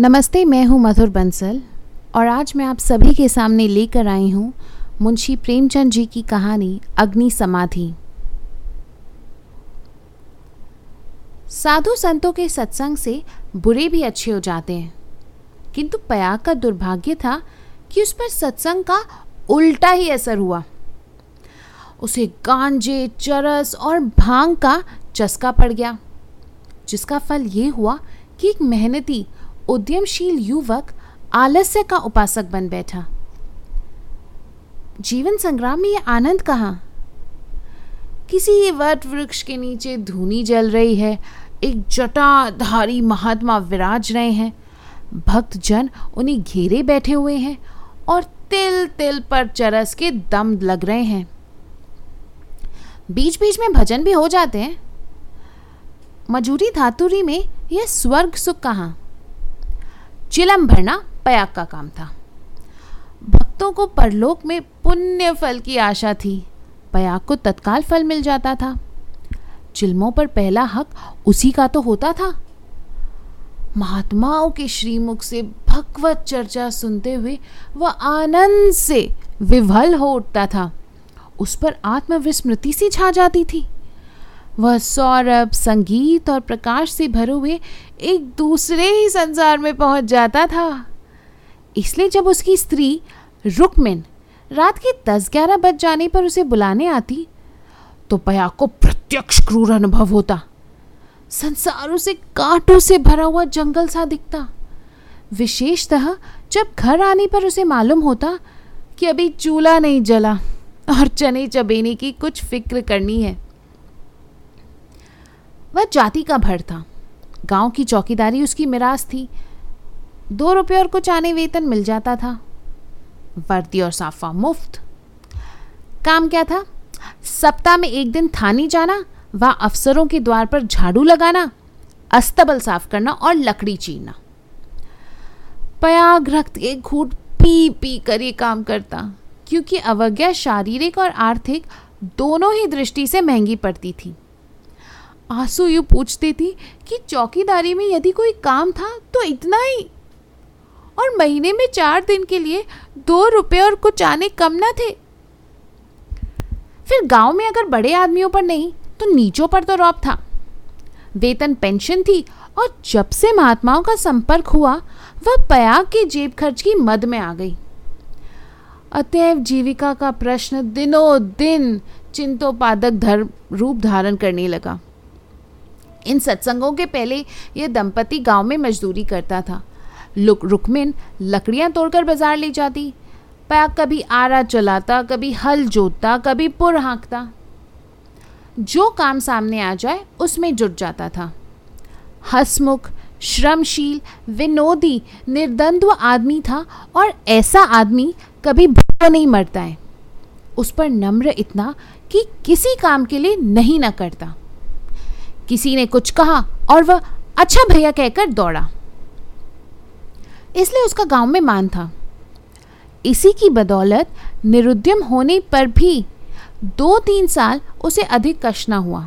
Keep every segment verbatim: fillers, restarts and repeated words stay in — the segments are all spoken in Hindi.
नमस्ते, मैं हूं मधुर बंसल और आज मैं आप सभी के सामने लेकर आई हूं मुंशी प्रेमचंद जी की कहानी अग्नि समाधि। साधु संतों के सत्संग से बुरे भी अच्छे हो जाते हैं, किंतु पयाग का दुर्भाग्य था कि उस पर सत्संग का उल्टा ही असर हुआ। उसे गांजे, चरस और भांग का चस्का पड़ गया, जिसका फल ये हुआ कि एक मेहनती उद्यमशील युवक आलस्य का उपासक बन बैठा। जीवन संग्राम में यह आनंद कहाँ? किसी वट वृक्ष के नीचे धूनी जल रही है, एक जटाधारी महात्मा विराज रहे हैं, भक्त जन उन्हें घेरे बैठे हुए हैं और तिल तिल पर चरस के दम लग रहे हैं। बीच बीच में भजन भी हो जाते हैं। मजूरी धातुरी में यह स्वर्ग सुख कहाँ? चिलम भरना पयाग का काम था। भक्तों को परलोक में पुण्य फल की आशा थी, पयाग को तत्काल फल मिल जाता था। चिलमों पर पहला हक उसी का तो होता था। महात्माओं के श्रीमुख से भगवत चर्चा सुनते हुए वह आनंद से विवल हो उठता था। उस पर आत्मविस्मृति सी छा जाती थी। वह सौरभ, संगीत और प्रकाश से भरे हुए एक दूसरे ही संसार में पहुंच जाता था। इसलिए जब उसकी स्त्री रुक्मिन रात के दस ग्यारह बज जाने पर उसे बुलाने आती तो पयाग को प्रत्यक्ष क्रूर अनुभव होता। संसारों से कांटों से भरा हुआ जंगल सा दिखता। विशेषतः जब घर आने पर उसे मालूम होता कि अभी चूल्हा नहीं जला और चने चबेने की कुछ फिक्र करनी है। वह जाति का भर था, गांव की चौकीदारी उसकी मिरास थी। दो रुपये और कुछ आने वेतन मिल जाता था। वर्दी और साफा मुफ्त। काम क्या था? सप्ताह में एक दिन थाने जाना व अफसरों के द्वार पर झाड़ू लगाना, अस्तबल साफ करना और लकड़ी चीरना। पयाग रक्त एक घूंट पी पी कर ये काम करता, क्योंकि अवज्ञा शारीरिक और आर्थिक दोनों ही दृष्टि से महंगी पड़ती थी। आंसू यूँ पूछती थी कि चौकीदारी में यदि कोई काम था तो इतना ही, और महीने में चार दिन के लिए दो रुपये और कुछ आने कम ना थे। फिर गांव में अगर बड़े आदमियों पर नहीं तो नीचों पर तो रौब था। वेतन पेंशन थी और जब से महात्माओं का संपर्क हुआ वह पयाग की जेब खर्च की मद में आ गई। अतएव जीविका का प्रश्न दिनों दिन चिंतोपादक धर्म रूप धारण करने लगा। इन सत्संगों के पहले यह दंपति गांव में मजदूरी करता था। रुक्मिन लकड़ियां तोड़कर बाजार ले जाती। पयाग कभी आरा चलाता, कभी हल जोतता, कभी पुर हाँकता। जो काम सामने आ जाए उसमें जुट जाता था। हंसमुख, श्रमशील, विनोदी, निर्द्वंद्व आदमी था और ऐसा आदमी कभी भूखा नहीं मरता है। उस पर नम्र इतना कि किसी काम के लिए नहीं ना करता। किसी ने कुछ कहा और वह अच्छा भैया कहकर दौड़ा, इसलिए उसका गांव में मान था। इसी की बदौलत निरुद्यम होने पर भी दो तीन साल उसे अधिक कष्ट न हुआ।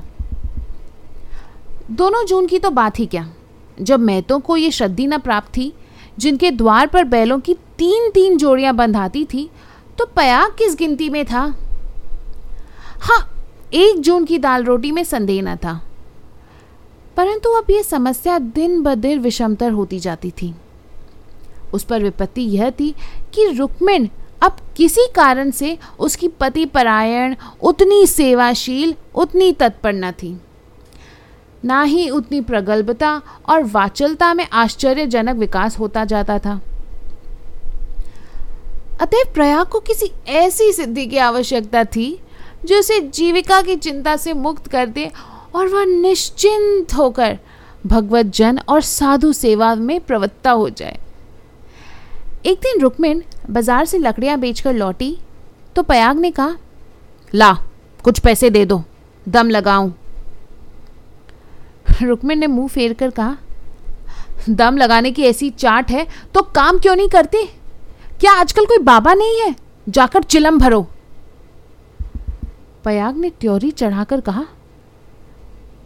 दोनों जून की तो बात ही क्या, जब मेहतों को ये श्रद्धि न प्राप्त थी जिनके द्वार पर बैलों की तीन तीन जोड़ियां बंधाती थी, तो पयाग किस गिनती में था। हाँ, एक जून की दाल रोटी में संदेह न था, परंतु अब यह समस्या दिन ब दिन विषमतर होती जाती थी। उस पर विपत्ति यह थी कि रुक्मिन अब किसी कारण से उसकी पति परायण, उतनी सेवाशील, उतनी तत्पर न थी, ना ही उतनी प्रगल्भता और वाचलता में आश्चर्यजनक विकास होता जाता था। अतः प्रयाग को किसी ऐसी सिद्धि की आवश्यकता थी जो उसे जीविका की चिंता से मुक्त कर दे और वह निश्चिंत होकर भगवत जन और साधु सेवा में प्रवृत्ता हो जाए। एक दिन रुक्मिन बाजार से लकड़ियां बेचकर लौटी तो पयाग ने कहा, ला कुछ पैसे दे दो, दम लगाऊं। रुक्मिन ने मुंह फेर कर कहा, दम लगाने की ऐसी चाट है तो काम क्यों नहीं करते? क्या आजकल कोई बाबा नहीं है? जाकर चिलम भरो। पयाग ने त्योरी चढ़ाकर कहा,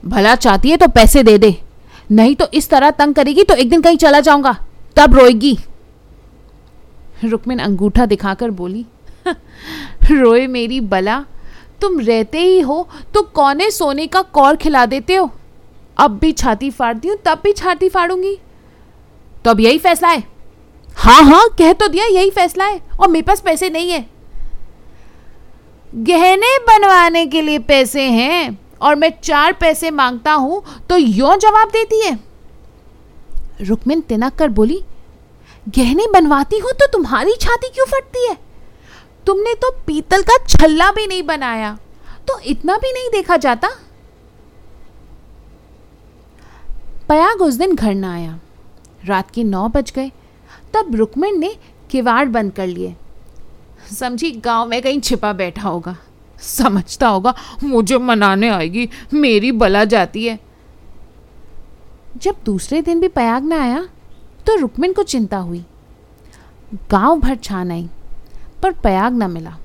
भला चाहती है तो पैसे दे दे, नहीं तो इस तरह तंग करेगी तो एक दिन कहीं चला जाऊंगा। तब रोएगी। रुक्मिन अंगूठा दिखाकर बोली, रोए मेरी बला, तुम रहते ही हो तो कौने सोने का कौर खिला देते हो। अब भी छाती फाड़ती हूँ तब भी छाती फाड़ूंगी। तो अब यही फैसला है। हाँ हाँ कह तो दिया, यही फैसला है। और मेरे पास पैसे नहीं है। गहने बनवाने के लिए पैसे हैं और मैं चार पैसे मांगता हूं तो यों जवाब देती है। रुक्मिन तिनक कर बोली, गहने बनवाती हो तो तुम्हारी छाती क्यों फटती है? तुमने तो पीतल का छल्ला भी नहीं बनाया तो इतना भी नहीं देखा जाता। पयाग उस दिन घर ना आया। रात के नौ बज गए तब रुक्मिन ने किवाड़ बंद कर लिए। समझी गांव में कहीं छिपा बैठा होगा, समझता होगा मुझे मनाने आएगी, मेरी बला जाती है। जब दूसरे दिन भी पयाग ना आया तो रुक्मिन को चिंता हुई। गांव भर छान आई पर पयाग ना मिला।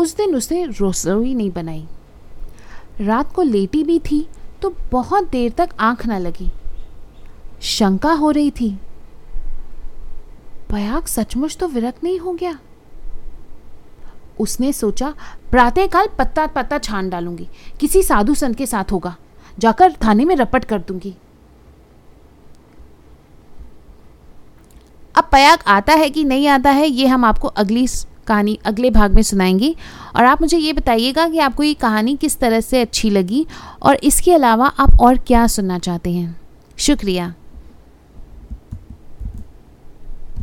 उस दिन उसने रसोई नहीं बनाई। रात को लेटी भी थी तो बहुत देर तक आंख ना लगी। शंका हो रही थी, पयाग सचमुच तो विरक्त नहीं हो गया। उसने सोचा प्रातःकाल पत्ता पत्ता छान डालूंगी, किसी साधु संत के साथ होगा, जाकर थाने में रपट कर दूंगी। अब पयाग आता है कि नहीं आता है ये हम आपको अगली कहानी अगले भाग में सुनाएंगे। और आप मुझे ये बताइएगा कि आपको ये कहानी किस तरह से अच्छी लगी और इसके अलावा आप और क्या सुनना चाहते हैं। शुक्रिया।